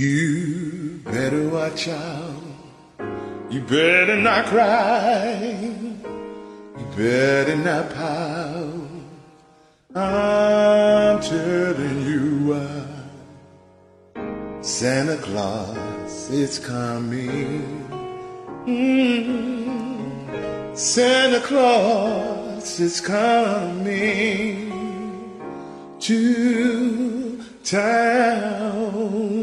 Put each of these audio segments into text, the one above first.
You better watch out, you better not cry, you better not pout, I'm telling you why. Santa Claus is coming, Santa Claus is coming to town.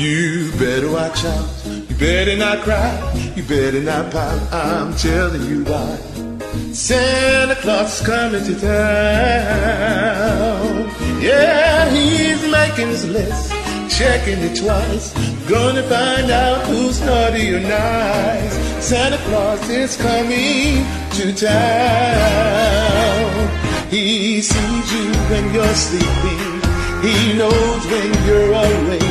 You better watch out, you better not cry, you better not pout, I'm telling you why. Santa Claus is coming to town. Yeah, he's making his list, checking it twice, gonna find out who's naughty or nice. Santa Claus is coming to town. He sees you when you're sleeping, he knows when you're awake,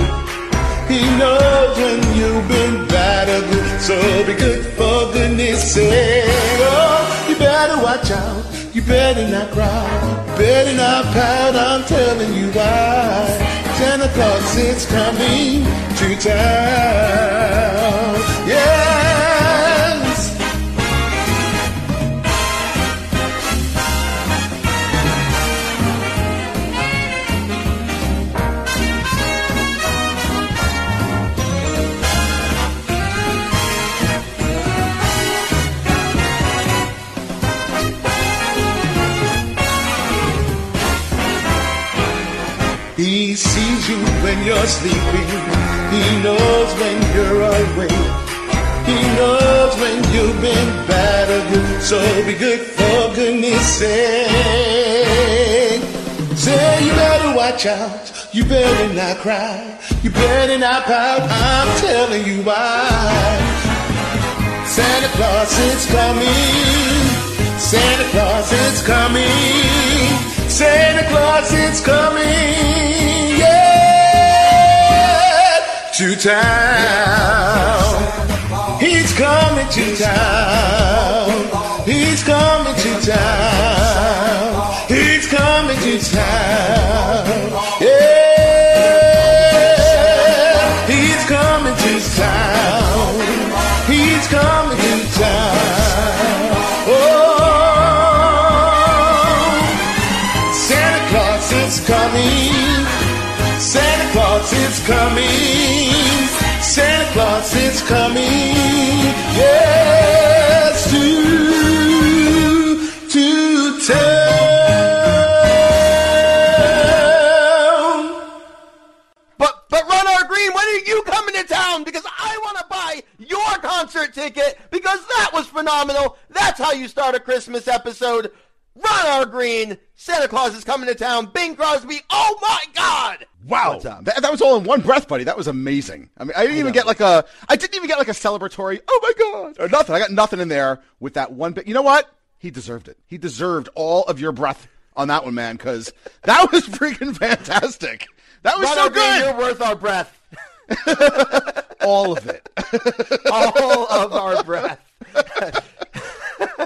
he knows when you've been battered, so be good for goodness sake. Oh, you better watch out, you better not cry, you better not pout, I'm telling you why. Santa Claus is coming to town, yes. He sees you when you're sleeping, he knows when you're awake, he knows when you've been battered, so be good for goodness sake. Say you better watch out, you better not cry, you better not pout, I'm telling you why. Santa Claus is coming, Santa Claus is coming, Santa Claus is coming, yeah, to town. He's coming to town. He's coming to town. He's coming to town. Yeah, he's coming to town. He's coming to town. Oh. Coming, Santa Claus is coming, Santa Claus is coming, yes, to town. But Ron R. Green, when are you coming to town? Because I want to buy your concert ticket, because that was phenomenal. That's how you start a Christmas episode. Ron R. Green, Santa Claus is coming to town, Bing Crosby, oh my God! Wow, that was all in one breath, buddy. That was amazing. I mean, I didn't even get like a celebratory, oh my God, or nothing. I got nothing in there with that one bit. You know what? He deserved it. He deserved all of your breath on that one, man, because that was freaking fantastic. That was Ron so R. Green, good. You're worth our breath. All of it. All of our breath.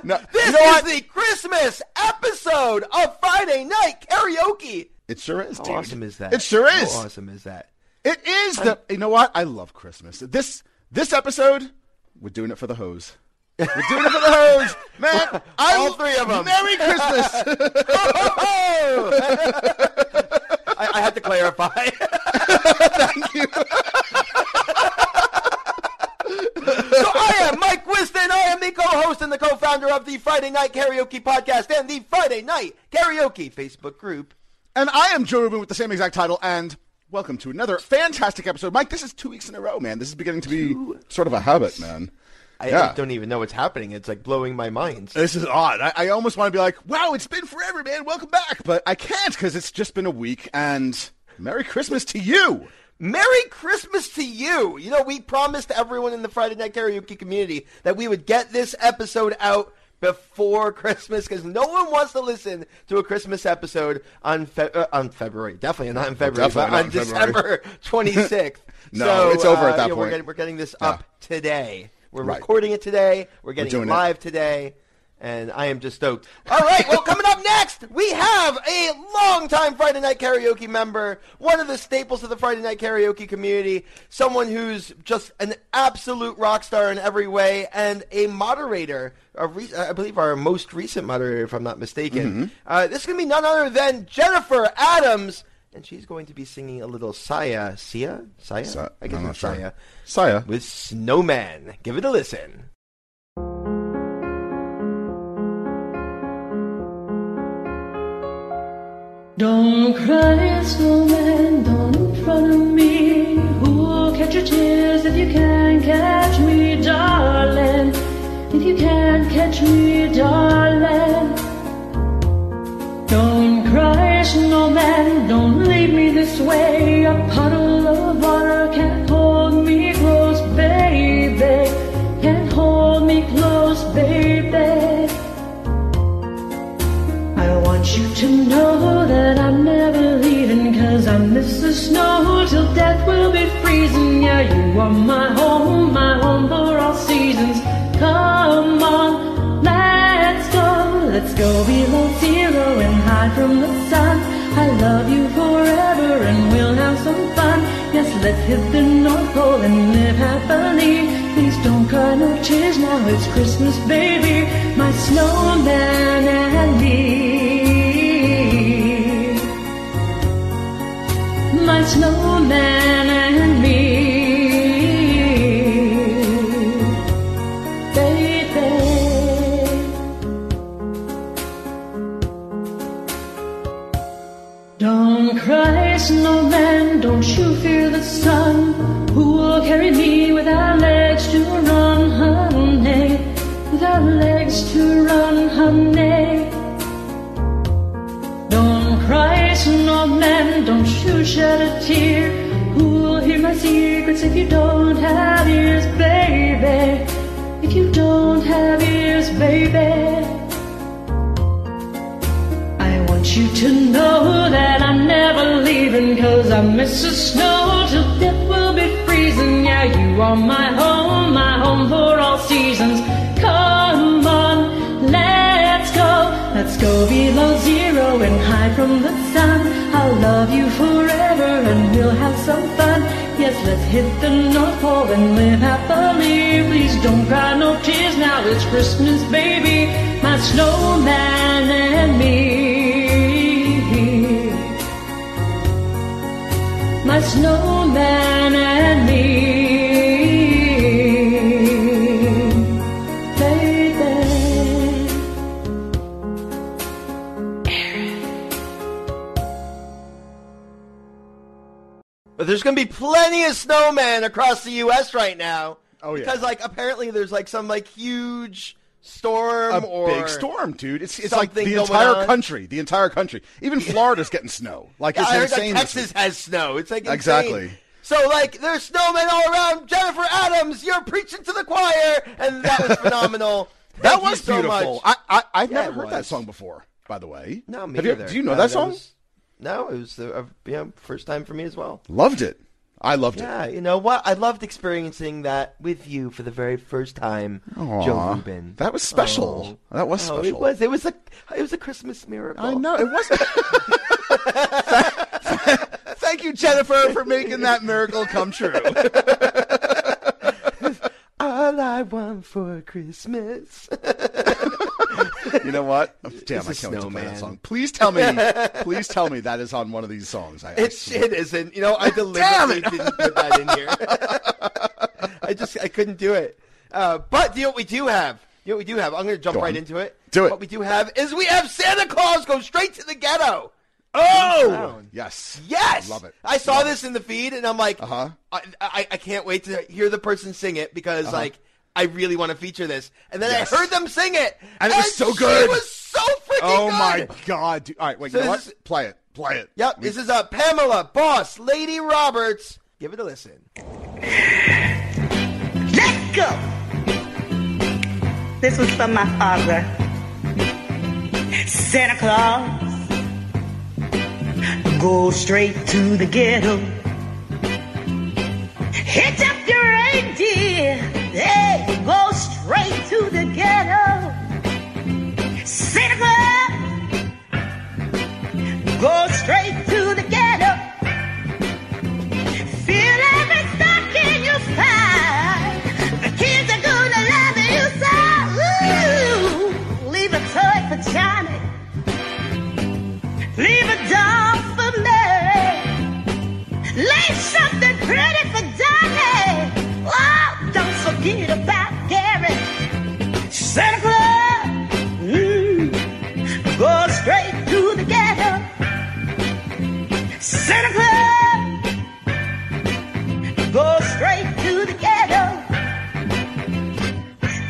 No, this is the Christmas episode of Friday Night Karaoke. It sure is, dude. How awesome is that? It sure is. How awesome is that? It is. You know what? I love Christmas. This episode, we're doing it for the hose. We're doing it for the hose. Man, all three of them. Merry Christmas. I had to clarify. Thank you. So I am Mike Wiston. I am the co-host and the co-founder of the Friday Night Karaoke Podcast and the Friday Night Karaoke Facebook group. And I am Joe Rubin with the same exact title, and welcome to another fantastic episode. Mike, this is 2 weeks in a row, man. This is beginning to be sort of a habit, man. I don't even know what's happening. It's like blowing my mind. This is odd. I almost want to be like, wow, it's been forever, man. Welcome back. But I can't, because it's just been a week, and Merry Christmas to you. Merry Christmas to you. You know, we promised everyone in the Friday Night Karaoke community that we would get this episode out before Christmas, because no one wants to listen to a Christmas episode on February. Definitely not in February, but on December 26th. No, so, it's over at that point. We're getting this up today. We're recording it today. We're getting it live today. And I am just stoked. All right, well, coming up next, we have a longtime Friday Night Karaoke member, one of the staples of the Friday Night Karaoke community, someone who's just an absolute rock star in every way, and a moderator, I believe our most recent moderator, if I'm not mistaken. Mm-hmm. This is going to be none other than Jennifer Adams, and she's going to be singing a little Sia? I guess it's Sia. Sure. Sia. With Snowman. Give it a listen. Don't cry, snowman, don't in front of me. Who'll catch your tears if you can't catch me, darling? If you can't catch me, darling. Don't cry, snowman, don't leave me this way. A puddle of water can't hold me close, baby. Can't hold me close, baby. I want you to know that I'm never leaving, 'cause I miss the snow till death will be freezing. Yeah, you are my home for all seasons. Come on, let's go below zero and hide from the sun. I love you forever and we'll have some fun. Yes, let's hit the North Pole and live happily. Please don't cry, no tears now, it's Christmas, baby. My snowman and me. My snowman and me, baby. Don't cry, snowman, don't you fear the sun? Who will carry me with our legs to run, honey? With our legs to run, honey. Cry, snowman, don't you shed a tear. Who'll hear my secrets if you don't have ears, baby? If you don't have ears, baby. I want you to know that I'm never leaving, 'cause I miss the snow till death will be freezing. Yeah, you are my home for all seasons. Come on, let's go below zero and hide from the sun. I'll love you forever and we'll have some fun. Yes, let's hit the North Pole and live happily. Please don't cry, no tears now, it's Christmas, baby. My snowman and me. My snowman and me. But there's going to be plenty of snowmen across the U.S. right now. Oh, yeah. Because, apparently there's, some, huge storm or... A big storm, dude. It's like the entire country. The entire country. Even Florida's getting snow. It's insane. Texas has snow. It's, insane. Exactly. So, there's snowmen all around. Jennifer Adams, you're preaching to the choir. And that was phenomenal. That was beautiful. So I've never heard that song before, by the way. No, me either. Do you know that song? No, it was the first time for me as well. Loved it. I loved it. Yeah, you know what? I loved experiencing that with you for the very first time, aww, Joe Rubin. That was special. Oh. That was special. It was. It was a Christmas miracle. I know. It was. Thank you, Jennifer, for making that miracle come true. All I want for Christmas. You know what? Damn, I can't wait to play that song. Please tell me that is on one of these songs. It isn't. You know, I deliberately didn't put that in here. I couldn't do it. But you know what we do have? I'm going to jump right into it. Do it. What we do have is we have Santa Claus go straight to the ghetto. Oh! Yes! Love it. I saw this in the feed, and I'm like, I can't wait to hear the person sing it, because, I really want to feature this. And then I heard them sing it. And it was so good. It was so freaking good. Oh, my God. Dude. All right, wait, so you know what? Play it. Yep, this is Pamela Boss Lady Roberts. Give it a listen. Let's go. This was from my father. Santa Claus, go straight to the ghetto. Hitch up your reindeer. Hey, go straight to the ghetto. straight to the ghetto. Fill every stocking you find. The kids are gonna love you so. Ooh, leave a toy for Johnny. Leave a doll for Mary. Leave something pretty for Donnie. Oh, don't forget about Gary. Santa Claus, go straight to the ghetto. Santa Claus, go straight to the ghetto.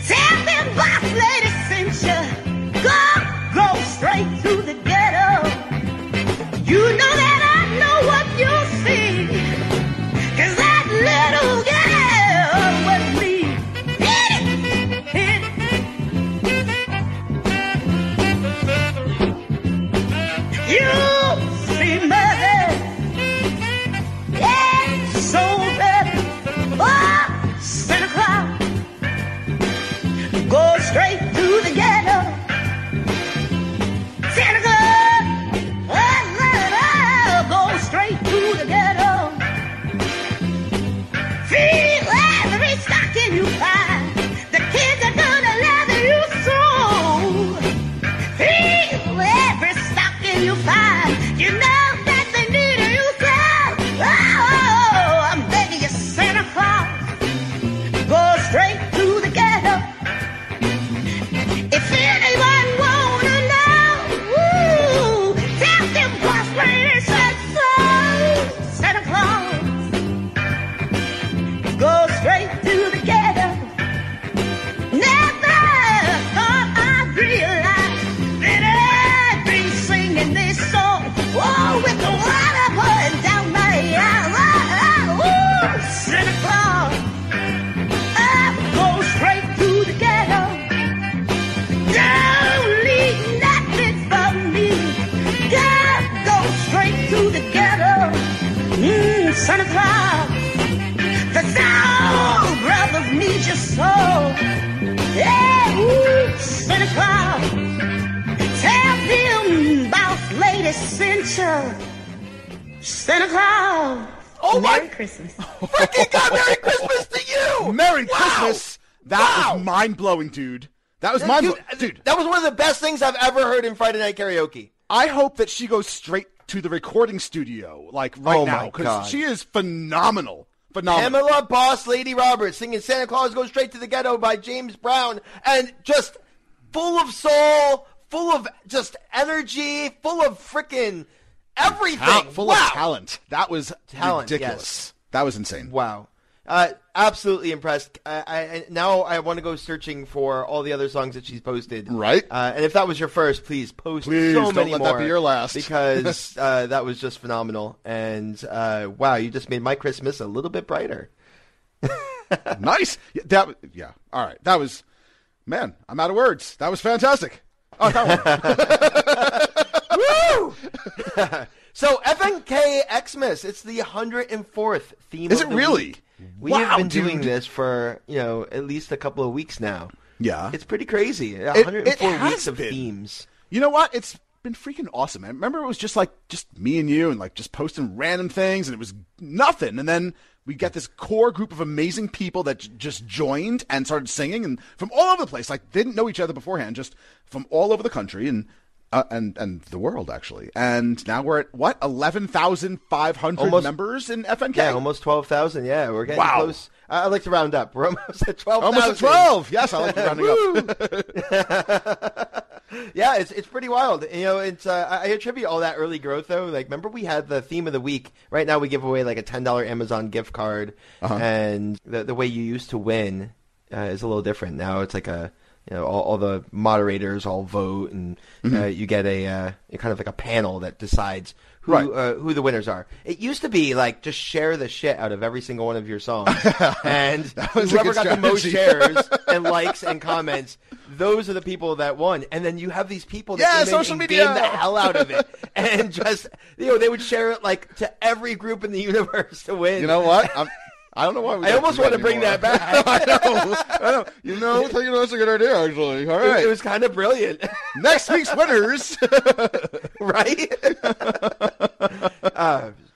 Tell them Boss Lady sent you. Go straight to the ghetto. You know that I know what you'll see, 'cause that little ghetto was me. Hit it, hit it. You see mother, yeah, so better. Oh, Santa Claus, go straight to the ghetto. Santa Claus, go straight to the ghetto. Feel every stocking you find. The kids are gonna leather you so. Feel every stocking you find. You know that they need you so. Oh, I'm begging you, Santa Claus, go straight to the ghetto. If anyone wanna know, ooh, tell them Boss Lady said so. Santa Claus, go straight to the ghetto. Never thought I'd realize that I'd be singing this song. Oh, with the water pouring down my eyes. Oh, Santa Claus, go straight to the ghetto. Don't leave nothing for me. Girl, go straight to the ghetto. Santa Claus, the soul brothers need your soul. Yeah, ooh, Santa Claus, tell them Boss Lady sent you. Santa Claus, Oh my- Merry Christmas. Fucking God, Merry Christmas to you! Merry Wow. Christmas! That Wow. was mind-blowing, dude. That was mind-blowing. Dude, that was one of the best things I've ever heard in Friday Night Karaoke. I hope that she goes straight to the recording studio, like, right Oh my now. God. Because she is phenomenal. Phenomenal. Pamela Boss Lady Roberts singing Santa Claus Goes Straight to the Ghetto by James Brown, and just full of soul, full of just energy, full of freaking everything. Full Wow. of talent. That was Talent, ridiculous. Yes. That was insane. Wow. Absolutely impressed. Now I want to go searching for all the other songs that she's posted. Right. And if that was your first, please post Please so don't many let more that be your last. Because that was just phenomenal. And wow, you just made my Christmas a little bit brighter. Nice. Yeah. All right. That was, man, I'm out of words. That was fantastic. Oh, Woo! So FNKXmas, it's the 104th theme. Is it really? Week. We have been doing this for, at least a couple of weeks now. Yeah. It's pretty crazy. 104 weeks of themes. You know what? It's been freaking awesome, man. Remember, it was just me and you and just posting random things, and it was nothing. And then we got this core group of amazing people that just joined and started singing, and from all over the place, didn't know each other beforehand, just from all over the country and the world, actually. And now we're at, 11,500 members in FNK? Yeah, almost 12,000. Yeah, we're getting close. I like to round up. We're almost at 12,000. Almost at 12. Yes, I like to round up. Yeah, it's pretty wild. It's I attribute all that early growth, though. Remember we had the theme of the week. Right now we give away a $10 Amazon gift card. Uh-huh. And the way you used to win is a little different. Now it's all the moderators all vote, and you get a kind of a panel that decides who Right. Who the winners are. It used to be just share the shit out of every single one of your songs, and whoever got the most shares and likes and comments, those are the people that won. And then you have these people that came in social media game the hell out of it, and just they would share it to every group in the universe to win. You know what? I don't know why we. I almost want to bring that back. I know. I think that's a good idea, actually. All right. It was kind of brilliant. Next week's winners. Right?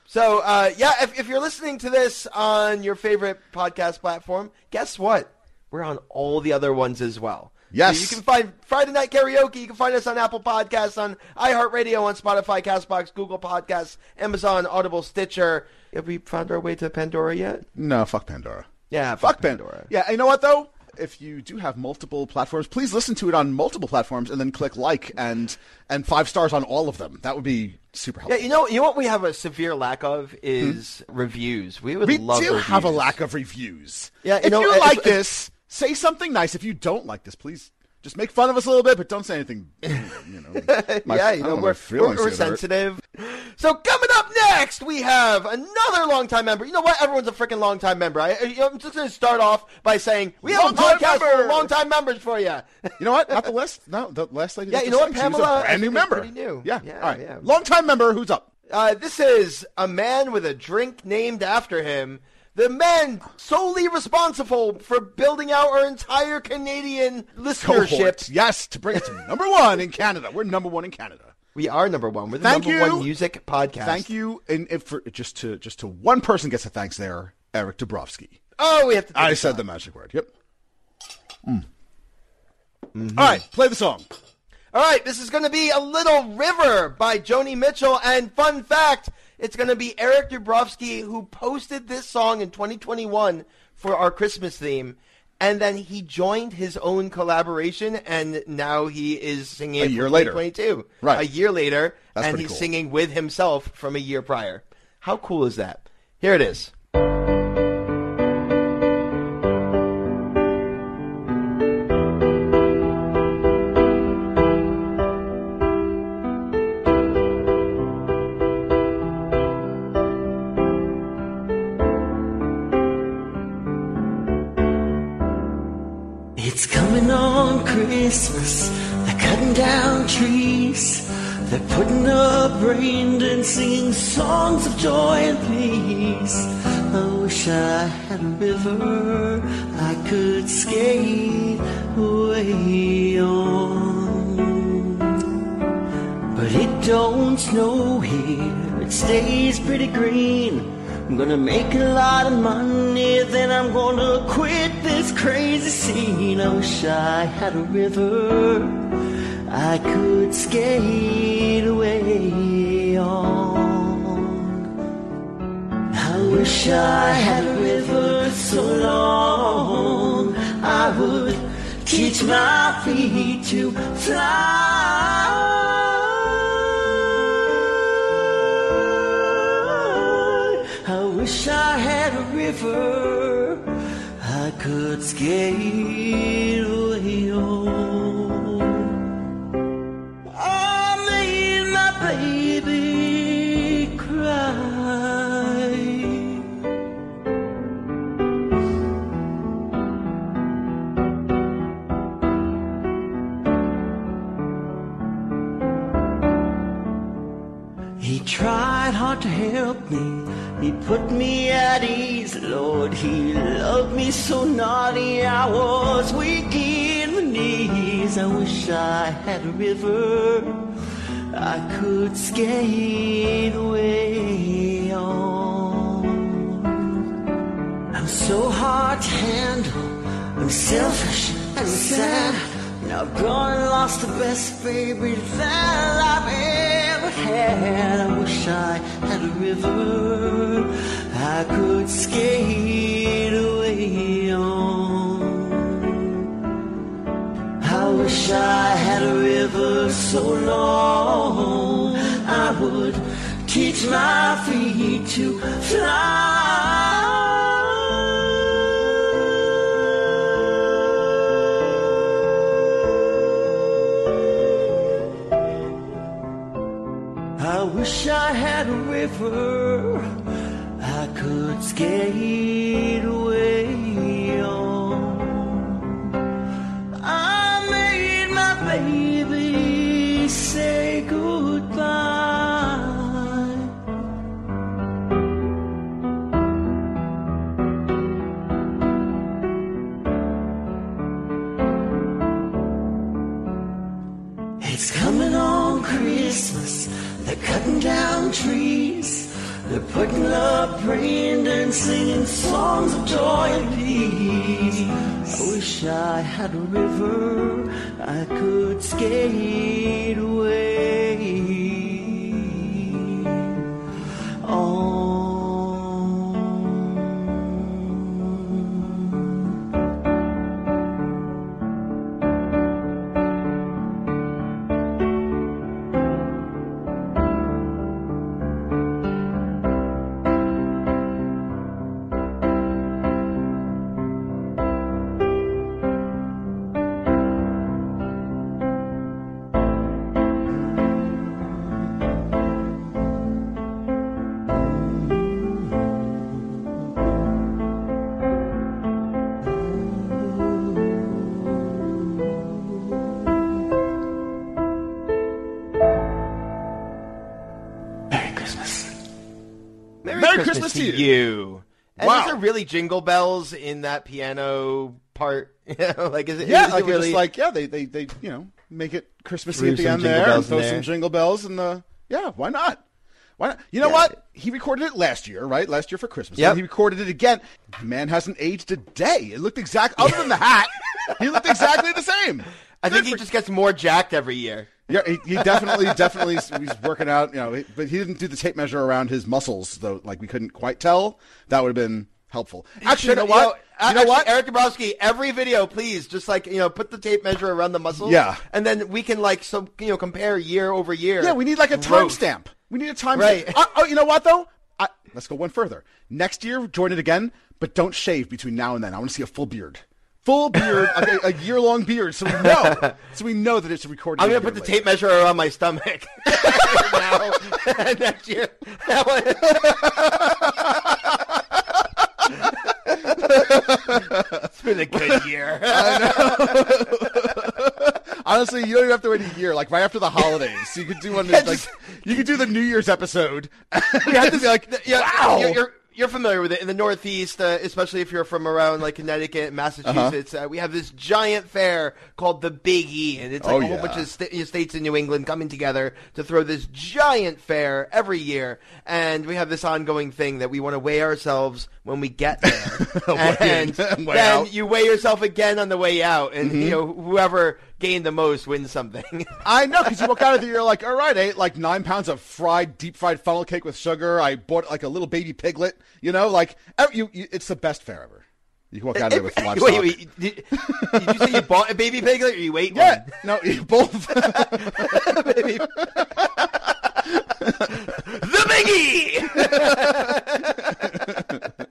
So, if you're listening to this on your favorite podcast platform, guess what? We're on all the other ones as well. Yes. So you can find Friday Night Karaoke. You can find us on Apple Podcasts, on iHeartRadio, on Spotify, CastBox, Google Podcasts, Amazon, Audible, Stitcher. Have we found our way to Pandora yet? No, fuck Pandora. Yeah, fuck Pandora. Yeah, you know what, though? If you do have multiple platforms, please listen to it on multiple platforms and then click like and 5 stars on all of them. That would be super helpful. Yeah, you know what we have a severe lack of is reviews. We love reviews. Have a lack of reviews. Yeah, if you like this, say something nice. If you don't like this, please just make fun of us a little bit, but don't say anything. We're sensitive. So coming up next, we have another longtime member. You know what? Everyone's a freaking longtime member. I'm just going to start off by saying we have a podcast for longtime members for you. You know what? Not the list. No, the last lady. Yeah, you know what, Pamela? Brand new member. Pretty new. Yeah. All right. Yeah. Longtime member. Who's up? This is a man with a drink named after him. The man solely responsible for building out our entire Canadian listenership. Cohort. Yes, to bring it to number one in Canada. We're number one in Canada. We are number one. We're the number one music podcast. Thank you. And just to one person gets a thanks there, Eric Dubrofsky. Oh, we have to I said the magic word. Yep. Mm. Mm-hmm. All right, play the song. All right, this is going to be A Little River by Joni Mitchell. And fun fact, it's going to be Eric Dubrofsky who posted this song in 2021 for our Christmas theme. And then he joined his own collaboration, and now he is singing it for 2022. Right. A year later, and he's singing with himself from a year prior. How cool is that? Here it is. It's coming on Christmas, they're cutting down trees, they're putting up rain and singing songs of joy and peace. I wish I had a river I could skate away on. But it don't snow here, it stays pretty green. I'm gonna make a lot of money, then I'm gonna quit this crazy scene. I wish I had a river I could skate away on. I wish I had a river so long I would teach my feet to fly. I wish I had a river I could skate away on. I made my baby cry. He tried hard to help me, he put me at ease, Lord, he loved me so naughty, I was weak in the knees. I wish I had a river I could skate away on. I'm so hard to handle, I'm selfish and sad, and I've gone and lost the best baby that I've ever had. I wish I had a river I could skate away on. I wish I had a river so long I would teach my feet to fly. I wish I had a river I could skate away on. I made my baby say goodbye. It's coming on Christmas, they're cutting down trees, They're putting up, praying and singing songs of joy and peace. I wish I had a river I could skate away Christmas to you. And wow. Is there really jingle bells in that piano part? Like, is it? Yeah, is like it really... just like yeah, they you know make it Christmassy at the end there and throw some jingle bells in the yeah. Why not? Why not? You know what? He recorded it last year, right? Last year for Christmas. Yeah. He recorded it again. Man hasn't aged a day. It looked exact. Other than the hat, he looked exactly the same. I think he just gets more jacked every year. Yeah, he definitely, he's working out, you know, but he didn't do the tape measure around his muscles, though, like we couldn't quite tell. That would have been helpful. Actually, you know what? Eric Dubrofsky, every video, please, just like, you know, put the tape measure around the muscles. Yeah. And then we can, like, so, you know, compare year over year. Yeah, we need, like, a timestamp. We need a timestamp. Right. Oh, you know what, though? Let's go one further. Next year, join it again, but don't shave between now and then. I want to see a full beard. Full beard, a year-long beard, so we know that it's recorded. I'm going to put the tape measure around my stomach. Now, next year. It's been a good year. I know. Honestly, you don't even have to wait a year. Like right after the holidays, so you could do one. Yeah, you could do the New Year's episode. You have to be like, wow. You're familiar with it in the Northeast, especially if you're from around like Connecticut, Massachusetts. Uh-huh. We have this giant fair called the Big E, and it's like a whole bunch of states in New England coming together to throw this giant fair every year. And we have this ongoing thing that we want to weigh ourselves when we get there, and then you weigh yourself again on the way out, and you know whoever gained the most wins something. I know, because you walk out of there, you're like, all right, I ate like 9 pounds of deep fried funnel cake with sugar. I bought like a little baby piglet. You know, like it's the best fair ever. You can walk out of there with livestock. Wait, did you say you bought a baby piglet or you ate one? No, both. The Biggie.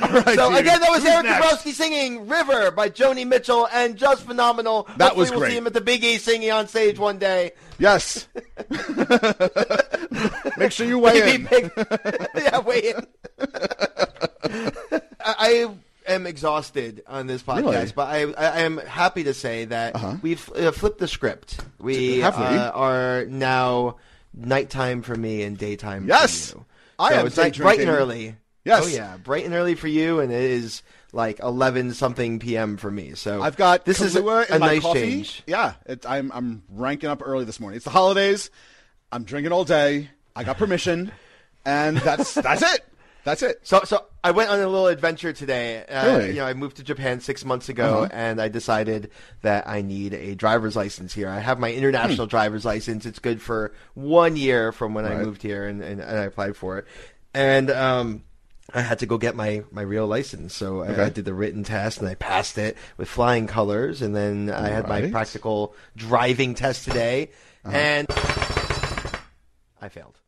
Right, so dude. Again, that was Eric Dubrofsky singing "River" by Joni Mitchell, and just phenomenal. That Hopefully was great. We'll see him at the Big E singing on stage one day. Yes. Make sure you weigh in. Yeah, weigh in. I am exhausted on this podcast, really? But I am happy to say that we've flipped the script. We are now nighttime for me and daytime. Yes, for you. So it's like bright and early. Yes. Oh yeah, bright and early for you, and it is like 11-something p.m. for me. So I've got this is a nice coffee. Change. Yeah, I'm ranking up early this morning. It's the holidays. I'm drinking all day. I got permission, and that's it. That's it. So I went on a little adventure today. Really? You know, I moved to Japan 6 months ago, and I decided that I need a driver's license here. I have my international driver's license. It's good for 1 year from when I moved here, and I applied for it, and I had to go get my real license, so I did the written test, and I passed it with flying colors, and then I had my practical driving test today, and I failed.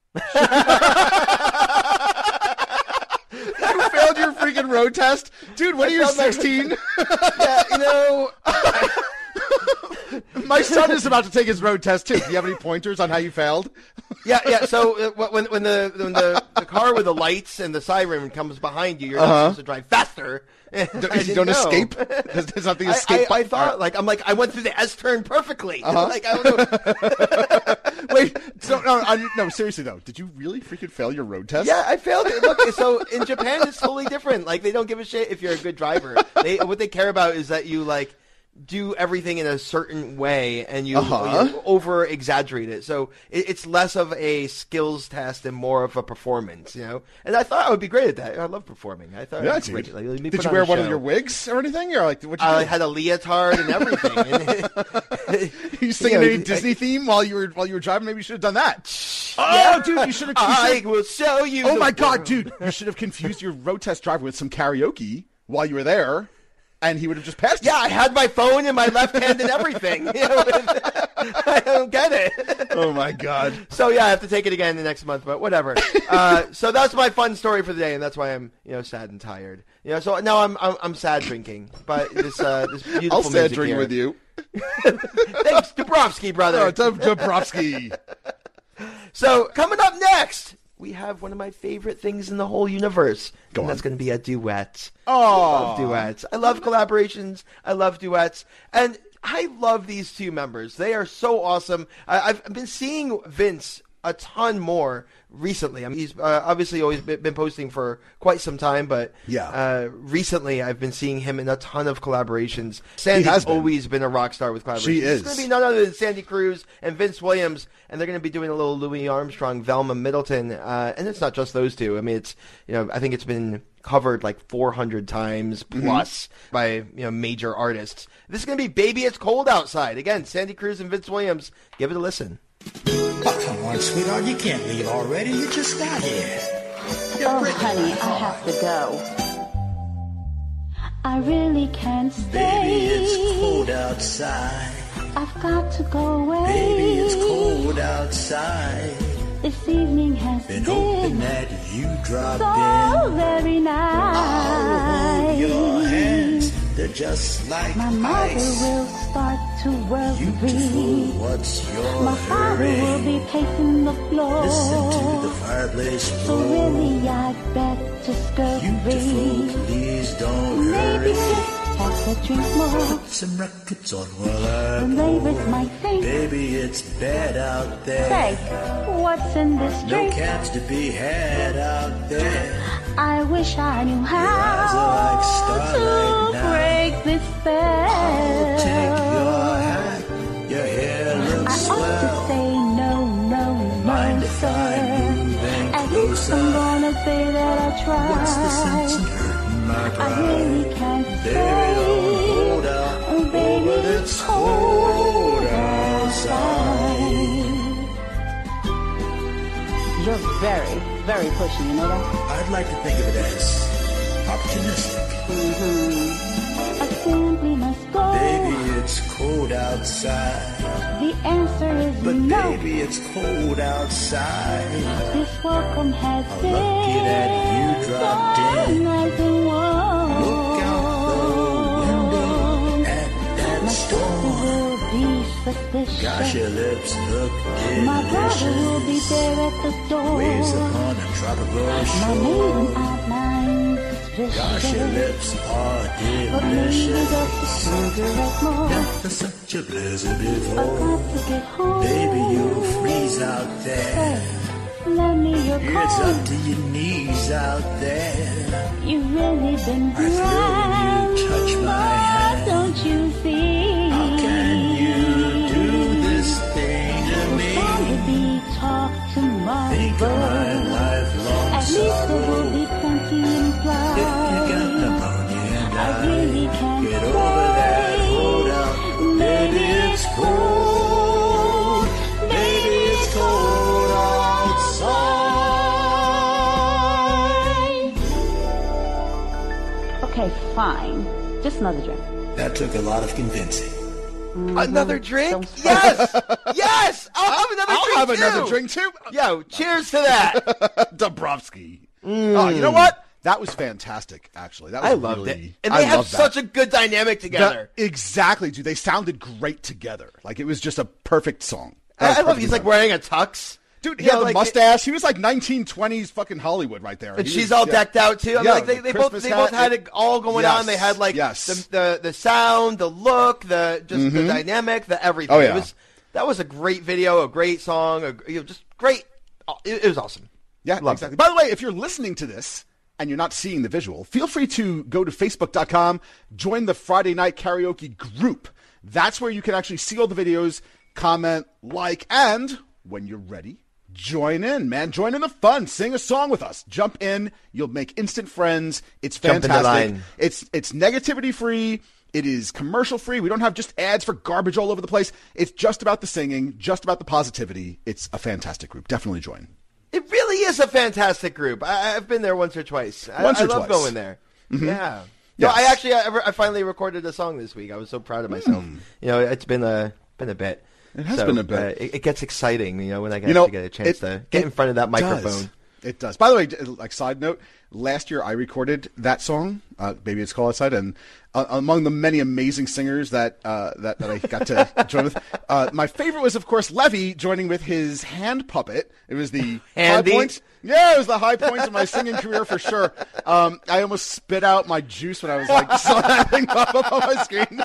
You failed your freaking road test? Dude, what are you, 16? Yeah, you know... My son is about to take his road test, too. Do you have any pointers on how you failed? Yeah. So when the car with the lights and the siren comes behind you, you're not supposed to drive faster. You don't escape? There's nothing to escape by? I thought, I went through the S-turn perfectly. Like, I don't know. Wait, so, no, seriously, though. Did you really freaking fail your road test? Yeah, I failed it. Look, so in Japan, it's totally different. Like, they don't give a shit if you're a good driver. What they care about is that you, like, do everything in a certain way, and you over-exaggerate it. So it's less of a skills test and more of a performance, you know? And I thought I would be great at that. I love performing. I thought I'd be great. Like, did you wear one of your wigs or anything? Or like, what'd you do? I had a leotard and everything. You singing any Disney theme while you were driving? Maybe you should have done that. Oh, dude, you should have... I will show you. Oh, my God, dude. You should have confused your road test driver with some karaoke while you were there. And he would have just passed you. Yeah, I had my phone in my left hand and everything. You know, I don't get it. Oh, my God. So, yeah, I have to take it again the next month, but whatever. So that's my fun story for the day, and that's why I'm, sad and tired. You know, so now I'm sad drinking, but this beautiful I'll sad drink here. With you. Thanks, Dubrofsky, brother. Oh, Dubrofsky. So coming up next, we have one of my favorite things in the whole universe. That's going to be a duet. Oh, I love duets. I love collaborations. I love duets. And I love these two members. They are so awesome. I've been seeing Vince a ton more recently. I mean, he's obviously always been posting for quite some time, but recently I've been seeing him in a ton of collaborations. Sandy's always been a rock star with collaborations. She is. It's going to be none other than Sandy Cruz and Vince Williams, and they're going to be doing a little Louis Armstrong, Velma Middleton, and it's not just those two. I mean, it's I think it's been covered like 400 times plus by major artists. This is going to be "Baby It's Cold Outside." Again, Sandy Cruz and Vince Williams. Give it a listen. Oh, come on, sweetheart. You can't leave already. You just got here. Honey, I have to go. I really can't stay. Baby, it's cold outside. I've got to go away. Baby, it's cold outside. This evening has been hoping that you dropped in. So very nice. Your hands, they're just like my mother ice. Will start to worry. You just fool, what's your my father hurry? Will be pacing the floor. Listen to the fireplace roar. So really, I'd better just go. You fool, please don't maybe hurry. Put some records on while I the might think. Baby, it's bad out there. Say, what's in this drink? No cats to be had out there. I wish I knew how like to now. Break this spell. I'll take your hat, your hair looks swell. I ought to say no, mind if I move in at closer. Least I'm gonna say that I tried. What's the sense in her? I really can't stay. Oh, baby, it's cold outside. You're very, very pushy, you know that? I'd like to think of it as optimistic. I simply must go. Baby, it's cold outside. The answer is but no. But baby, it's cold outside. This welcome has been lucky that you dropped in. Look out the window at that storm. Suspicious. Gosh, your lips look delicious. My brother will be there at the door. Waves upon a tropical shore. My mind is vicious. Gosh, your lips are delicious. Never such a blizzard before. Baby, you'll freeze out there. Lend me your coat. It's up to your knees out there. You've really been blind. I feel you touch my hand. Don't you see? How can you do this thing to me? Think of my lifelong at sorrow. Least will be plenty implied. If you got pneumonia and I really can't get over that cold out. Baby, it's cold. Baby, it's cold outside. Okay, fine. Just another drink. That took a lot of convincing. Mm-hmm. Another drink? Yes! Yes! I'll have another drink, too! Yo, cheers to that! Dubrofsky. Oh, you know what? That was fantastic, actually. That was I loved it. And they have such a good dynamic together. Exactly, dude. They sounded great together. Like, it was just a perfect song. I love it. He's, like, wearing a tux. Dude, he had the mustache. He was like 1920s fucking Hollywood right there. And she's all decked out too. I mean, like they both had it all going on. They had like the sound, the look, the just the dynamic, the everything. Oh, yeah. That was a great video, a great song, just great. It was awesome. Yeah, exactly. By the way, if you're listening to this and you're not seeing the visual, feel free to go to Facebook.com, join the Friday Night Karaoke group. That's where you can actually see all the videos, comment, like, and when you're ready, join in, man. Join in the fun. Sing a song with us. Jump in. You'll make instant friends. It's fantastic. It's negativity free. It is commercial free. We don't have just ads for garbage all over the place. It's just about the singing, just about the positivity. It's a fantastic group. Definitely join. It really is a fantastic group. I've been there once or twice. I love going there. Mm-hmm. Yeah. Yes. No, I finally recorded a song this week. I was so proud of myself. You know, it's been a bit. It has been a bit. It gets exciting, you know, when I actually get a chance to get in front of that microphone. It does. By the way, like side note, last year I recorded that song, Baby It's Cold Outside, and among the many amazing singers that I got to join with, my favorite was, of course, Levy joining with his hand puppet. It was the high points. Yeah, it was the high points of my singing career for sure. I almost spit out my juice when I was like, saw that thing pop up on my screen.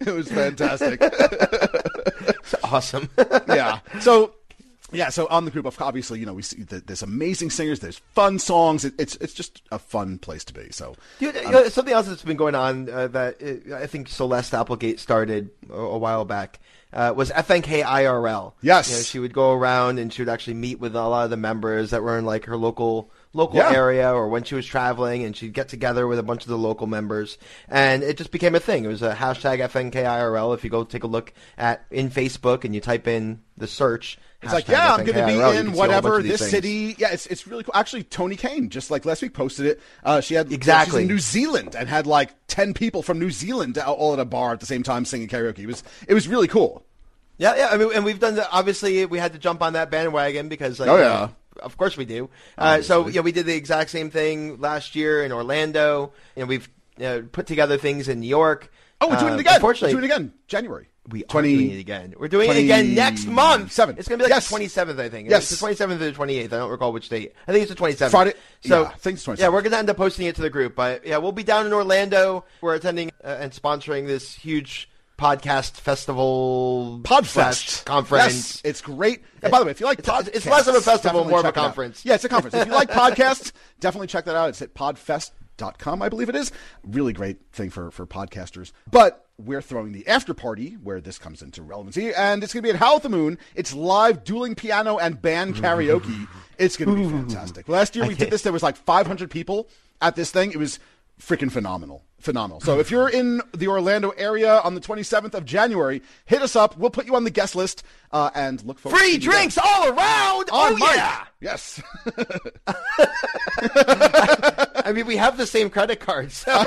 It was fantastic. It's awesome. Yeah. So on the group, obviously, you know, we see that there's amazing singers, there's fun songs. It's just a fun place to be. So, dude, something else that's been going on that I think Celeste Applegate started a while back was FNK IRL. Yes. You know, she would go around and she would actually meet with a lot of the members that were in like her local area, or when she was traveling, and she'd get together with a bunch of the local members, and it just became a thing. It was a hashtag FNKIRL. If you go take a look in Facebook and you type in the search, it's like, yeah, I'm going to be in whatever this city. Yeah, it's really cool. Actually, Tony Kane just like last week posted it. She had exactly in New Zealand and had like 10 people from New Zealand all at a bar at the same time singing karaoke. It was really cool. Yeah. I mean, and we've done that. Obviously, we had to jump on that bandwagon because of course we do. We did the exact same thing last year in Orlando. And we've put together things in New York. Oh, we're doing it again. Unfortunately, we're doing it again. January. We're doing it again. We're doing it again next month. It's going to be like the 27th, I think. Yes. It's the 27th or the 28th. I don't recall which date. I think it's the 27th. Friday. So, yeah, I think it's 27th. Yeah, we're going to end up posting it to the group. But yeah, we'll be down in Orlando. We're attending and sponsoring this huge podcast festival conference. Yes, it's great. And by the way, if you like podcasts, it's less of a festival, more of a conference. Yeah, it's a conference. If you like podcasts, definitely check that out. It's at podfest.com, I believe it is. Really great thing for podcasters. But we're throwing the after party where this comes into relevancy, and it's going to be at Howl at the Moon. It's live dueling piano and band karaoke. It's going to be fantastic. Last year we did this. There was like 500 people at this thing. It was freaking phenomenal. So if you're in the Orlando area on the 27th of January, hit us up. We'll put you on the guest list and look forward to drinks all around. Yes. I mean, we have the same credit card, so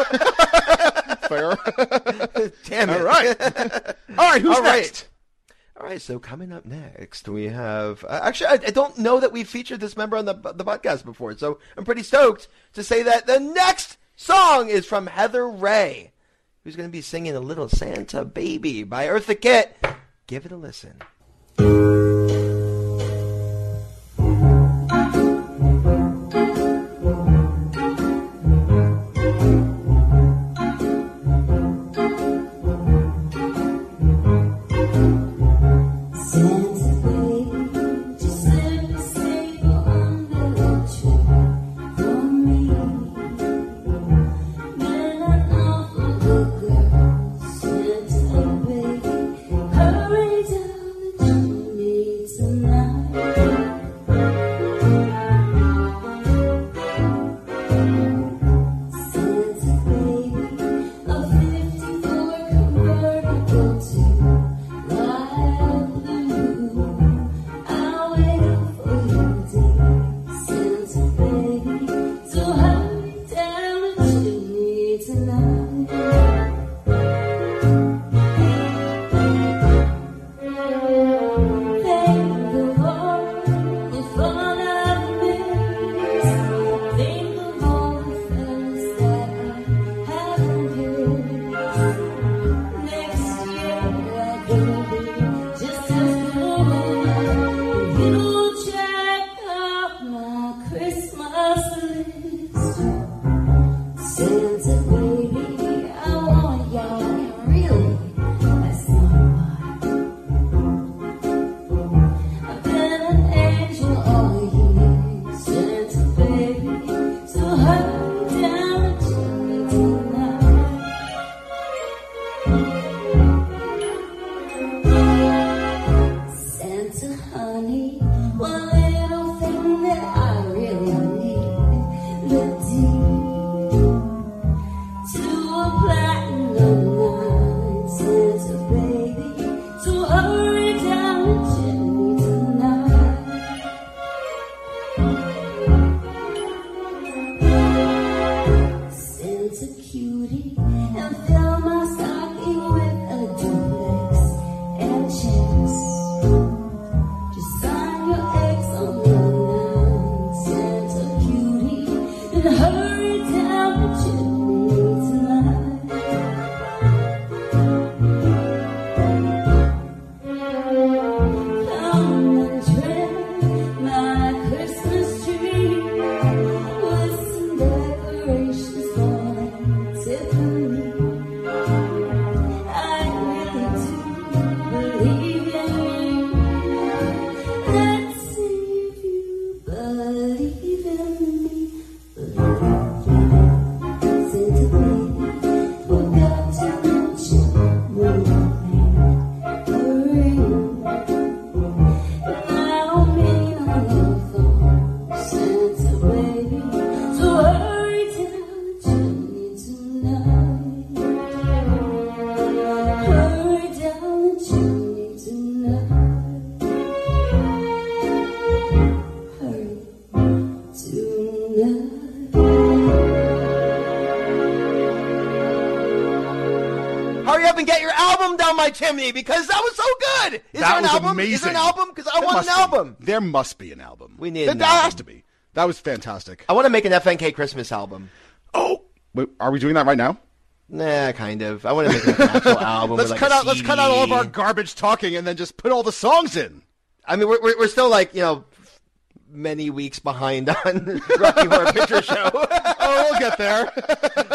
fair. Damn it. All right, who's next? All right, so coming up next, we have... I don't know that we've featured this member on the podcast before, so I'm pretty stoked to say that the next song is from Heather Ray, who's going to be singing A Little Santa Baby by Eartha Kitt. Give it a listen. album down my chimney because that was so good. Is there an album? Amazing. Is there an album? Because I want an album. There must be an album. We need an album. There has to be. That was fantastic. I want to make an FNKXmas album. Oh, wait, are we doing that right now? Nah, kind of. I want to make an actual album. Let's cut out all of our garbage talking and then just put all the songs in. I mean, we're still like, you know, many weeks behind on Rocky Horror Picture Show. Oh, we'll get there.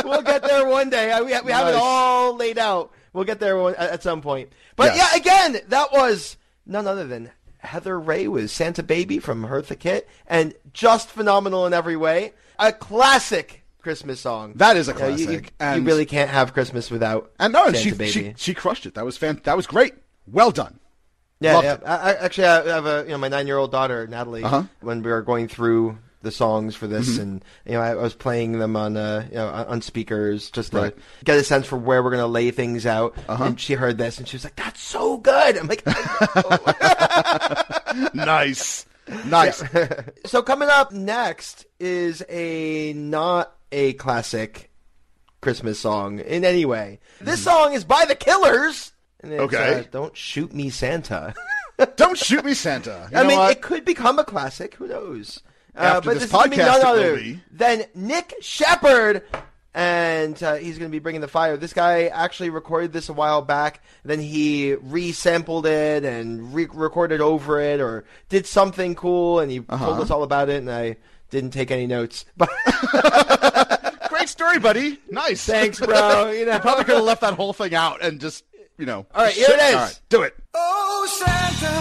We'll get there one day. We have it all laid out. We'll get there at some point. But yes. Yeah, again, that was none other than Heather Ray with Santa Baby from Eartha Kitt, and just phenomenal in every way. A classic Christmas song. That is a classic. You really can't have Christmas without Santa Baby. She crushed it. That was great. Well done. Yeah, yeah. I have a my 9-year-old daughter Natalie. Uh-huh. When we were going through the songs for this, mm-hmm. and I was playing them on on speakers just to get a sense for where we're going to lay things out. Uh-huh. And she heard this and she was like, "That's so good." I'm like, oh. Nice. Yeah. So coming up next is not a classic Christmas song in any way. This song is by The Killers. And it's, Don't Shoot Me, Santa. Don't Shoot Me, Santa. You it could become a classic. Who knows? After but this podcast, is none other than Nick Shepherd. And he's going to be bringing the fire. This guy actually recorded this a while back. Then he resampled it and recorded over it or did something cool. And he told us all about it. And I didn't take any notes. But great story, buddy. Nice. Thanks, bro. You probably could have left that whole thing out and just, All right, here it is. All right, do it. Oh, Santa,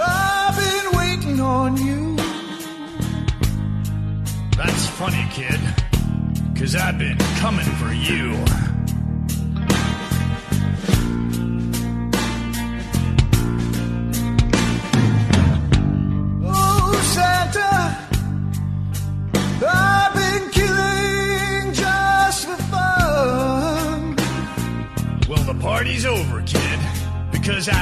I've been waiting on you. That's funny, kid, 'cause I've been coming for you. Oh, Santa, I've been killing just for fun. Well, the party's over, kid, because I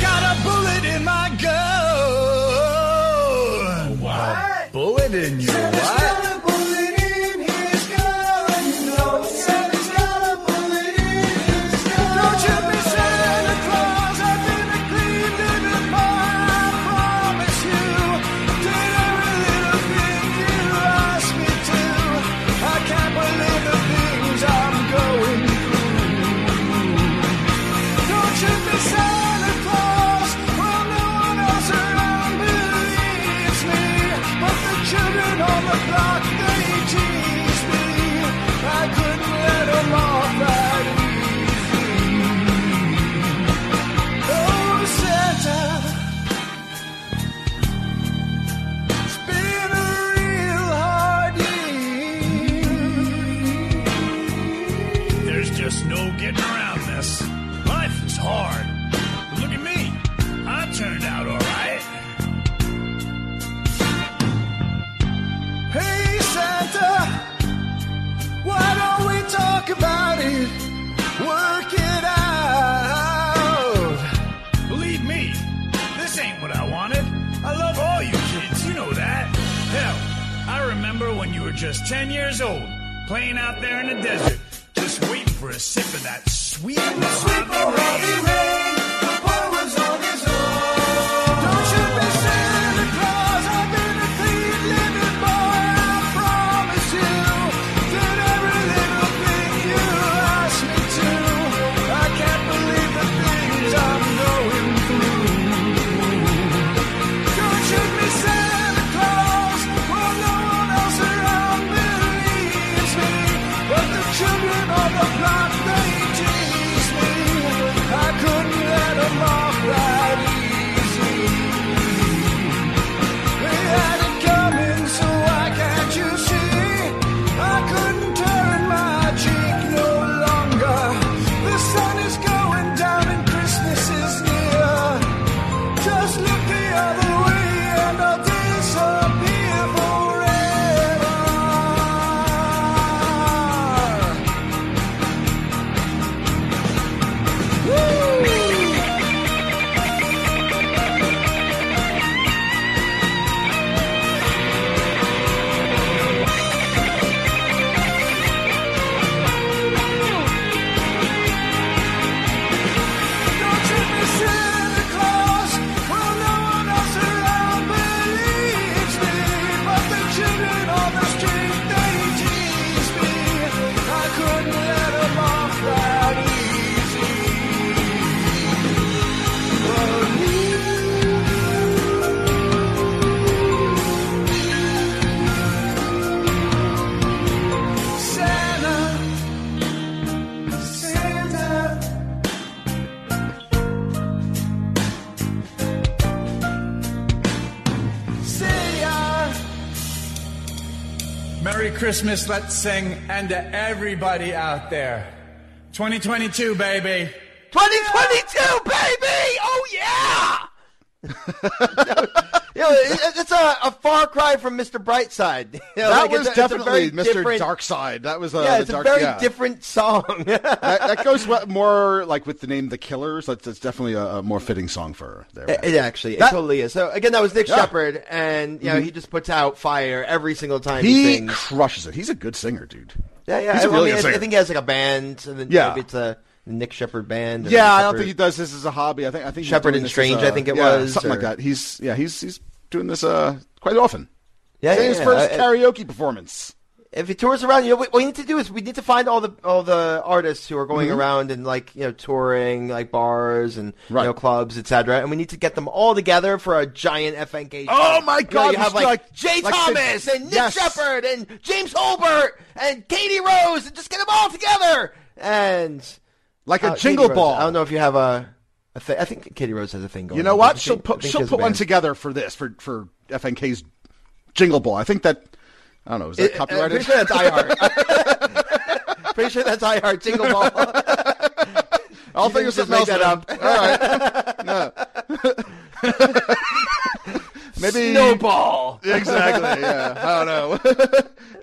got a bullet in my gun. What? A bullet in you. Santa's got a bullet in his gun. Santa's got a bullet in his gun. Don't you be Santa Claus. I've been a clean little boy. I promise you. Did every little thing you asked me to. I can't believe the things I'm going through. Don't you be Santa Claus. Well, no one else around believes me. But the children on the block, they tease me. I couldn't let them off that easy. Oh, Santa, it's been a real hard year. There's just no getting around this. Life is hard. But look at me. I turned out all right. Hey, Santa, why don't we talk about it, work it out? Believe me, this ain't what I wanted. I love all you kids, you know that. Hell, I remember when you were just 10 years old, playing out there in the desert, just waiting for a sip of that sweet, sweet Mojave rain. The boy was on his own. Don't you be Santa Claus, I've been a clean living boy. I promise you, did every little thing you asked me to. I can't believe the things I'm going through. Don't you be Santa Claus, well, no one else around believes me. But the children on the block, they tease me. I could Merry Christmas, let's sing, and to everybody out there. 2022, baby. 2022, baby! Oh, yeah! You know, it's a far cry from Mr. Brightside. You know, that was definitely Mr. Darkside. That was a very different song. that goes more like with the name The Killers. That's definitely a more fitting song for her. It totally is. So again, that was Nick Shepherd, and you know he just puts out fire every single time he sings. Crushes it. He's a good singer, dude. Yeah, yeah. He's a really good singer. I think he has like a band. So then maybe it's a Nick Shepherd band. Yeah, I don't think he does this as a hobby. I think Shepherd and Strange. I think it was something like that. He's doing this quite often. His first karaoke performance. If he tours around, you know what we need to do is we need to find all the artists who are going around and like you know touring like bars and you know clubs, etc. And we need to get them all together for a giant FNK. Oh my God! You have like Jay Thomas and Nick Shepherd and James Holbert and Katie Rose, and just get them all together and. Like a jingle ball. I don't know if you have a thing. I think Katie Rose has a thing going on. You know what? She'll put one together for this, for FNK's jingle ball. I think that, I don't know, is that copyrighted? Pretty sure that's iHeart. Pretty sure that's iHeart jingle ball. I'll figure something else up. All right. No. Maybe Snowball. Exactly, yeah. I don't know.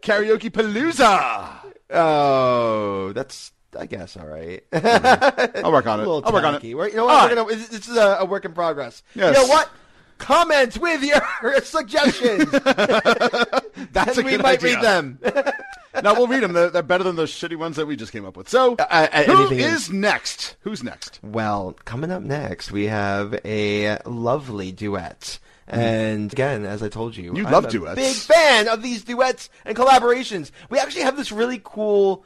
Karaoke Palooza. Oh, that's... I guess, all right. I'll work on it. I'll work on it. You know what? This is a work in progress. Yes. You know what? Comment with your suggestions. That's a good idea. We might read them. No, we'll read them. They're better than those shitty ones that we just came up with. So, who is next? Who's next? Well, coming up next, we have a lovely duet. And again, as I told you, I'm a duets. Big fan of these duets and collaborations. We actually have this really cool...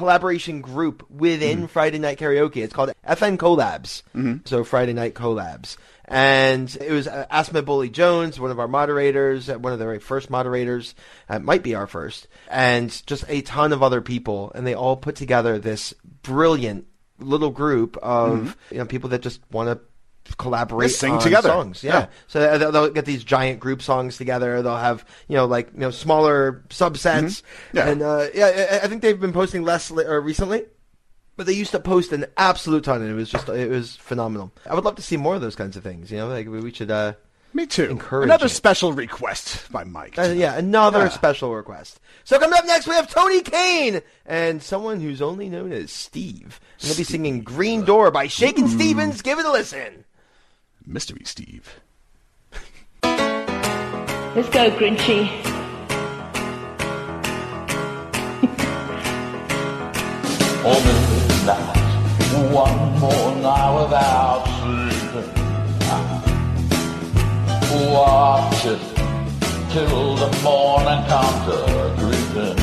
collaboration group within Friday Night Karaoke. It's called FN Collabs. So Friday Night Collabs. And it was Asma Bully Jones, one of our moderators, one of the very first moderators, might be our first, and just a ton of other people. And they all put together this brilliant little group of you know people that just want to collaborate, sing together songs. Yeah. So they'll get these giant group songs together. They'll have, you know, like, you know, smaller subsets. Yeah. And I think they've been posting less recently, but they used to post an absolute ton, and it was phenomenal. I would love to see more of those kinds of things. You know, like we should, me too. Encourage another special request by Mike. Special request. So coming up next, we have Tony Kane and someone who's only known as Steve. And they'll be singing Green Door by Shakin Stevens. Give it a listen. Mystery Steve. Let's go, Grinchy. All midnight, one more night without sleep. Watch it till the morning comes a creeping.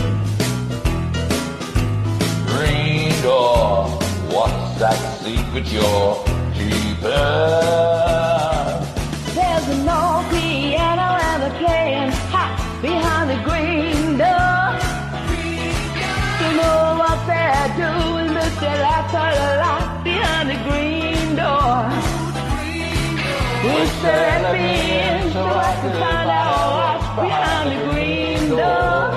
Green door, what's that secret you're keeping? There's an old piano and they're playing hot behind the green door. You know what they're doing, but they laugh a lot behind the green door. Wish they let me in so I could find out what's behind the green door.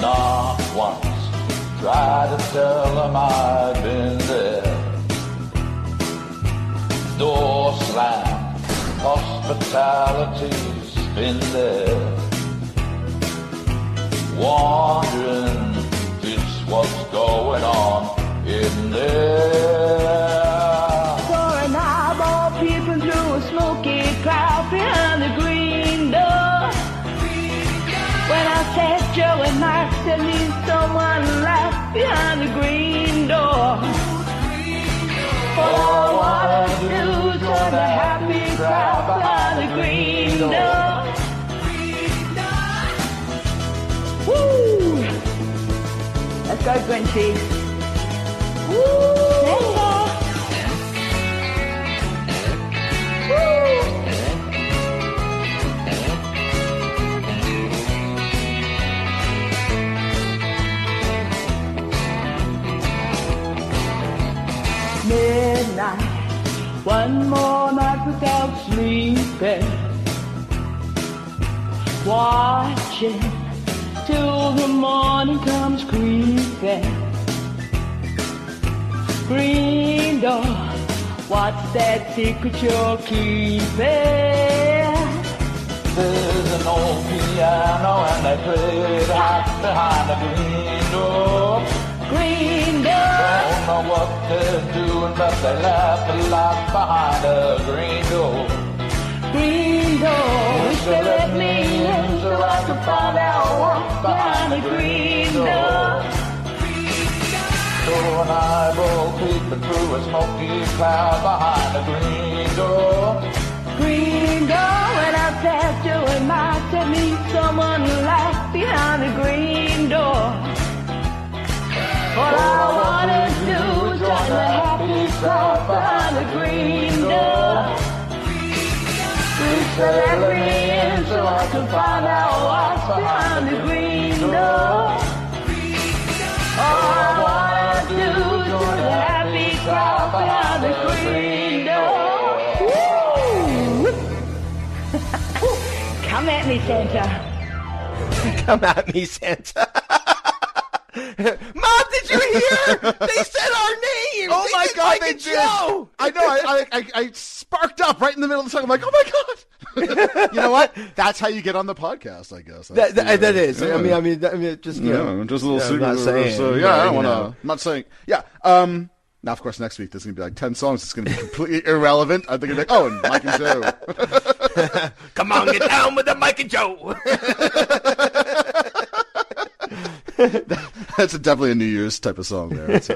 Not once try to tell them I've been there. Door slam, hospitality's been there. Wondering just what's going on in there. For an eyeball peeping through a smoky cloud behind the green door. When I said Joe and Mike, there needs someone left behind the green door. All I want to do is join the happy crowd behind the green door. Woo! Let's go, Grinchy. Woo! Let's go. Woo! Midnight. One more night without sleeping. Watch share till the morning comes creeping. Green door, what's that secret you're keeping? There's an old piano and I play it out behind the green door. Green door, don't know what they're doing, but they left a lot behind the green door. Green door, wish they let me in so I could find out what's behind the green door. And I will keep it through a smoky cloud behind the green door. Green door, when I pass you and might to meet someone like behind the green door. What I wanna do is join the happy crowd behind the green door. Reach the green so I can find out what's behind the green door. Come at me, Santa. Come at me, Santa. Mom, did you hear? They said our name. Oh, my God, they did. I know. I sparked up right in the middle of the song. I'm like, oh, my God. You know what? That's how you get on the podcast, I guess. That is. Yeah. I mean, just you know, just a little secret. So yeah, I don't want to. I'm not saying. Yeah. Now, of course, next week there's gonna be like 10 songs. It's gonna be completely irrelevant. I think it's like, oh, and Mike and Joe. Come on, get down with the Mike and Joe. That's definitely a New Year's type of song there. So.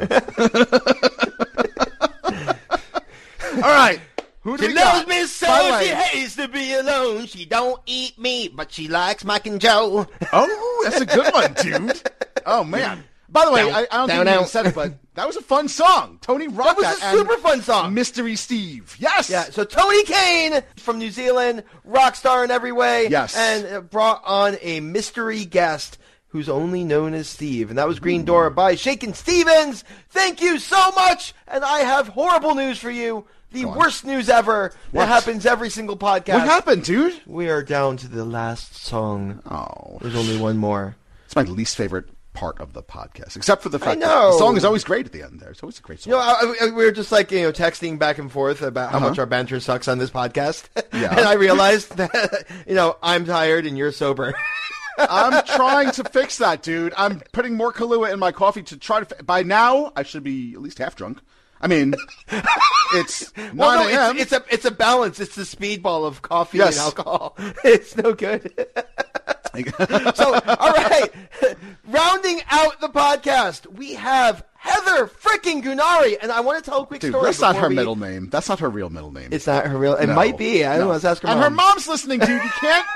All right. Who she loves me so she hates to be alone. She don't eat me, but she likes Mike and Joe. Oh, that's a good one, dude. Oh, man. By the way, I don't think you said it, but that was a fun song. Tony rocked that. That was a super fun song. Mystery Steve. Yes. Yeah, so Tony Kane from New Zealand, rock star in every way. Yes. And brought on a mystery guest who's only known as Steve. And that was Green Door by Shakin Stevens. Thank you so much. And I have horrible news for you. The worst news ever. That happens every single podcast. What happened, dude? We are down to the last song. Oh. There's only one more. It's my least favorite part of the podcast, except for the fact that the song is always great at the end there. It's always a great song. You know, we were just like, you know, texting back and forth about how much our banter sucks on this podcast. Yeah. And I realized that, you know, I'm tired and you're sober. I'm trying to fix that, dude. I'm putting more Kahlua in my coffee to try to... By now, I should be at least half drunk. I mean, it's 9 well, no, a.m. It's a balance. It's the speedball of coffee and alcohol. It's no good. So, all right. Rounding out the podcast, we have Heather freaking Gurnari. And I want to tell a quick story. That's not her middle name. That's not her real middle name. It's not her real. It might be. I don't know. Let's ask her mom. And her mom's listening, dude. You can't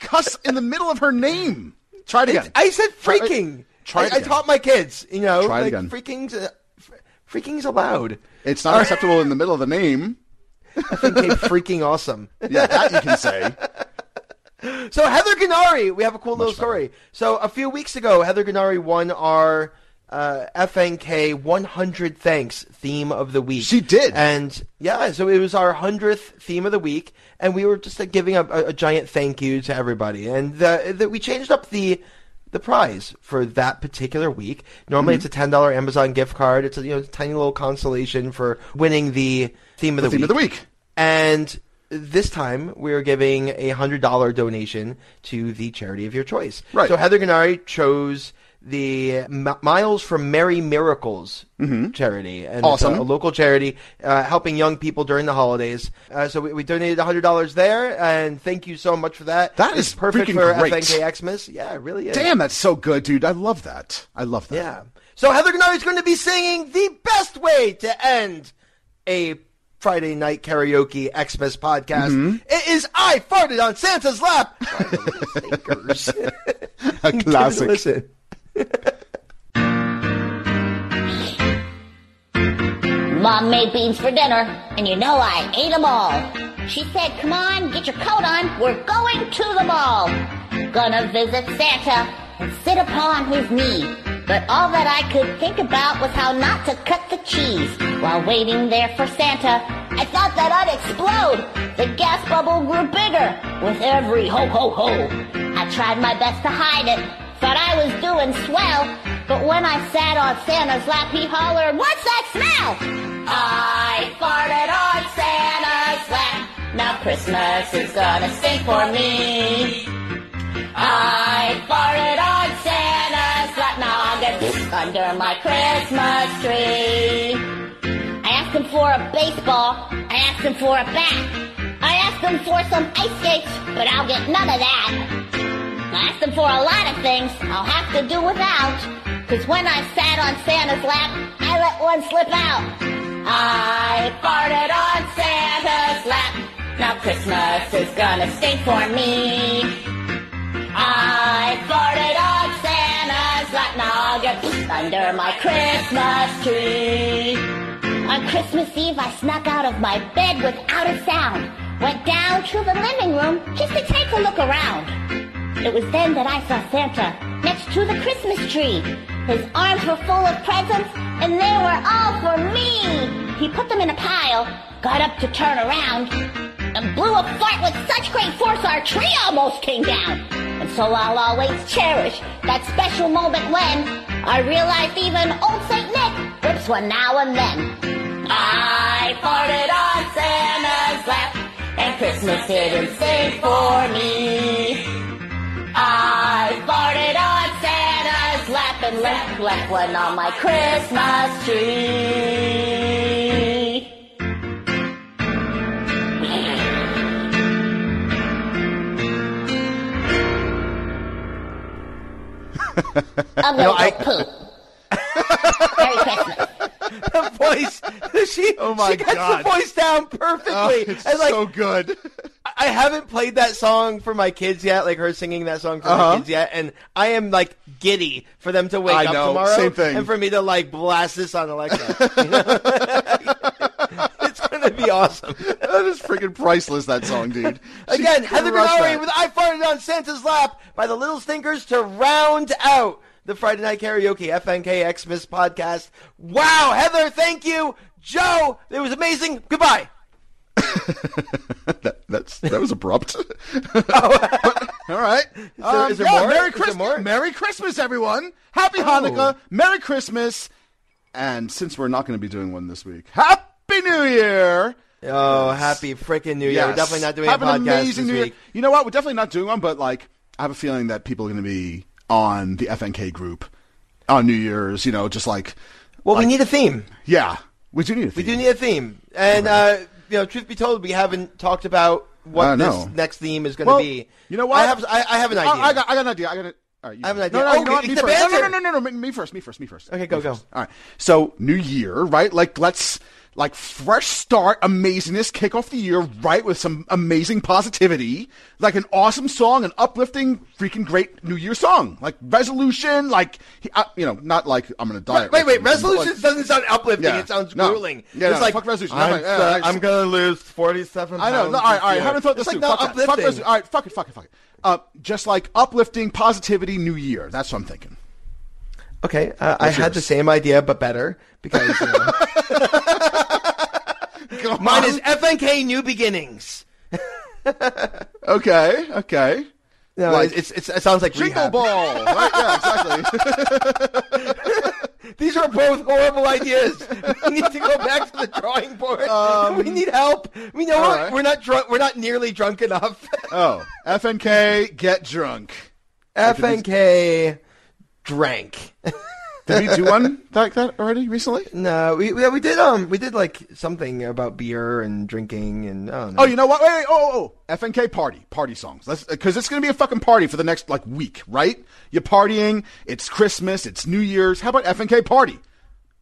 cuss in the middle of her name. Try it again. I said freaking. Try it again. I taught my kids, you know. Try it again. Freaking's allowed. It's not acceptable in the middle of the name. I think they're freaking awesome. Yeah, that you can say. So Heather Gurnari, we have a cool little story. So a few weeks ago, Heather Gurnari won our FNK 100 Thanks theme of the week. She did. And yeah, so it was our 100th theme of the week. And we were just like, giving a giant thank you to everybody. And we changed up the prize for that particular week. Normally it's a $10 Amazon gift card. It's a tiny little consolation for winning the theme of the week. And this time we are giving a $100 donation to the charity of your choice. Right. So Heather Gurnari chose the Miles from Merry Miracles charity. And awesome. It's a local charity helping young people during the holidays. So we donated $100 there, and thank you so much for that. It's perfect for FNKXmas. Yeah, it really is. Damn, that's so good, dude. I love that. Yeah. So Heather Gurnari is going to be singing the best way to end a Friday Night Karaoke Xmas podcast. It is I Farted on Santa's Lap. By the Little Stinkers. A classic. Listen. Mom made beans for dinner, and you know I ate them all. She said, come on, get your coat on, we're going to the mall. Gonna visit Santa and sit upon his knee. But all that I could think about was how not to cut the cheese. While waiting there for Santa, I thought that I'd explode. The gas bubble grew bigger with every ho ho ho. I I tried my best to hide it, thought I was doing swell, but when I sat on Santa's lap, he hollered, "What's that smell?" I farted on Santa's lap. Now Christmas is gonna stink for me. I farted on Santa's lap. Now I'm gonna poop under my Christmas tree. I asked him for a baseball. I asked him for a bat. I asked him for some ice skates, but I'll get none of that. I asked him for a lot of things I'll have to do without, 'cause when I sat on Santa's lap, I let one slip out. I farted on Santa's lap. Now Christmas is gonna stink for me. I farted on Santa's lap. Now I'll get under my Christmas tree. On Christmas Eve, I snuck out of my bed without a sound. Went down to the living room just to take a look around. It was then that I saw Santa next to the Christmas tree. His arms were full of presents, and they were all for me. He put them in a pile, got up to turn around, and blew a fart with such great force our tree almost came down. And so I'll always cherish that special moment when I realized even old St. Nick rips one now and then. I farted on Santa's lap. And Christmas didn't stink for me. I farted on Santa's lap and left one on my Christmas tree. I'm gonna poop. Merry Christmas. The voice, she got the voice down perfectly. Oh, it's so good. I haven't played that song for my kids yet, like her singing that song for my kids yet, and I am like giddy for them to wake up tomorrow. Same thing. And for me to like blast this on Alexa. You know? It's gonna be awesome. That is freaking priceless. That song, dude. Again, Heather Gurnari with "I Farted on Santa's Lap" by the Little Stinkers to round out the Friday Night Karaoke FNKXmas podcast. Wow, Heather, thank you. Joe, it was amazing. Goodbye. that was abrupt. All right. Is there more? Merry Christmas, everyone. Happy Hanukkah. Merry Christmas. And since we're not going to be doing one this week, Happy New Year. Oh, happy freaking New Year. Yes. We're definitely not doing a podcast amazing this week. You know what? We're definitely not doing one, but like I have a feeling that people are going to be on the FNK group on New Year's, you know, just like... Well, we need a theme. Yeah, we do need a theme. And, you know, truth be told, we haven't talked about what this next theme is going to be. You know what? I have an idea. I got an idea. I have an idea. Me first. Okay, go. All right. So, New Year, right? Like, let's... Like, fresh start, amazingness, kick off the year right with some amazing positivity, like an awesome song, an uplifting, freaking great New Year song. Like, resolution, like, you know, not like I'm going to die. Wait, resolution doesn't sound uplifting. Yeah. It sounds grueling. Yeah, it's like, fuck resolution. I'm going to lose 47 pounds. I know. No, all right. I haven't thought this through. Like, fuck uplifting. All right, fuck it. Just like uplifting, positivity, New Year. That's what I'm thinking. Okay, I had the same idea, but better, because mine is FNK New Beginnings. Okay. No, like, it sounds like Jingle Ball. Right? Yeah, exactly. These are both horrible ideas. We need to go back to the drawing board. We need help. We know we're not drunk. We're not nearly drunk enough. FNK get drunk. FNK... Drank. Did we do one like that already recently? No, we did we did like something about beer and drinking and I don't know. Oh, you know what? Wait. FNK party songs. Let's, because it's gonna be a fucking party for the next like week, right? You're partying. It's Christmas. It's New Year's. How about FNK party?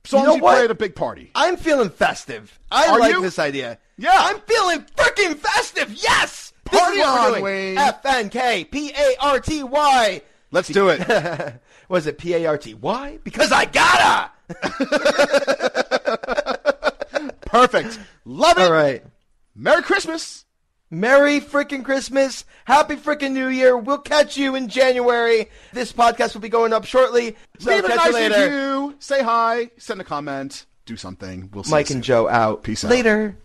Songs you play at a big party. I'm feeling festive. This idea. Yeah, I'm feeling freaking festive. Yes, party on, Wayne. FNK party. Let's do it. Was it party? Why? Because I gotta. Perfect. Love it. All right. Merry Christmas. Merry freaking Christmas. Happy freaking New Year. We'll catch you in January. This podcast will be going up shortly. So leave a nice review. Say hi. Send a comment. Do something. We'll see you soon. Mike and Joe out. Peace out. Later.